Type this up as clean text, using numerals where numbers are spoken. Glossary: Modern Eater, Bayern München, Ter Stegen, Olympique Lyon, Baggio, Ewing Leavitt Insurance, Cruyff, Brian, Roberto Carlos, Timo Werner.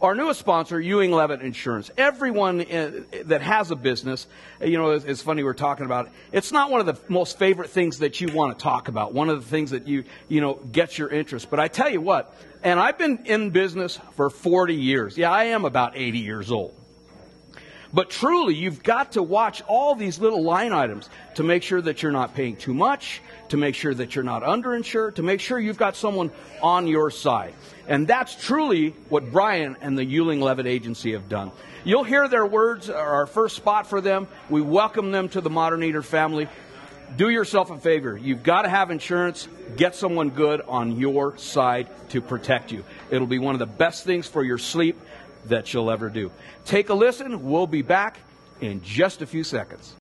Our newest sponsor, Ewing Leavitt Insurance. Everyone that has a business, you know, it's funny we're talking about it. It's not one of the most favorite things that you want to talk about, one of the things that you know, gets your interest. But I tell you what, and I've been in business for 40 years. Yeah, I am about 80 years old. But truly, you've got to watch all these little line items to make sure that you're not paying too much, to make sure that you're not underinsured, to make sure you've got someone on your side. And that's truly what Brian and the Ewing Leavitt Agency have done. You'll hear their words, our first spot for them. We welcome them to the Modern Eater family. Do yourself a favor. You've got to have insurance. Get someone good on your side to protect you. It'll be one of the best things for your sleep that you'll ever do. Take a listen. We'll be back in just a few seconds.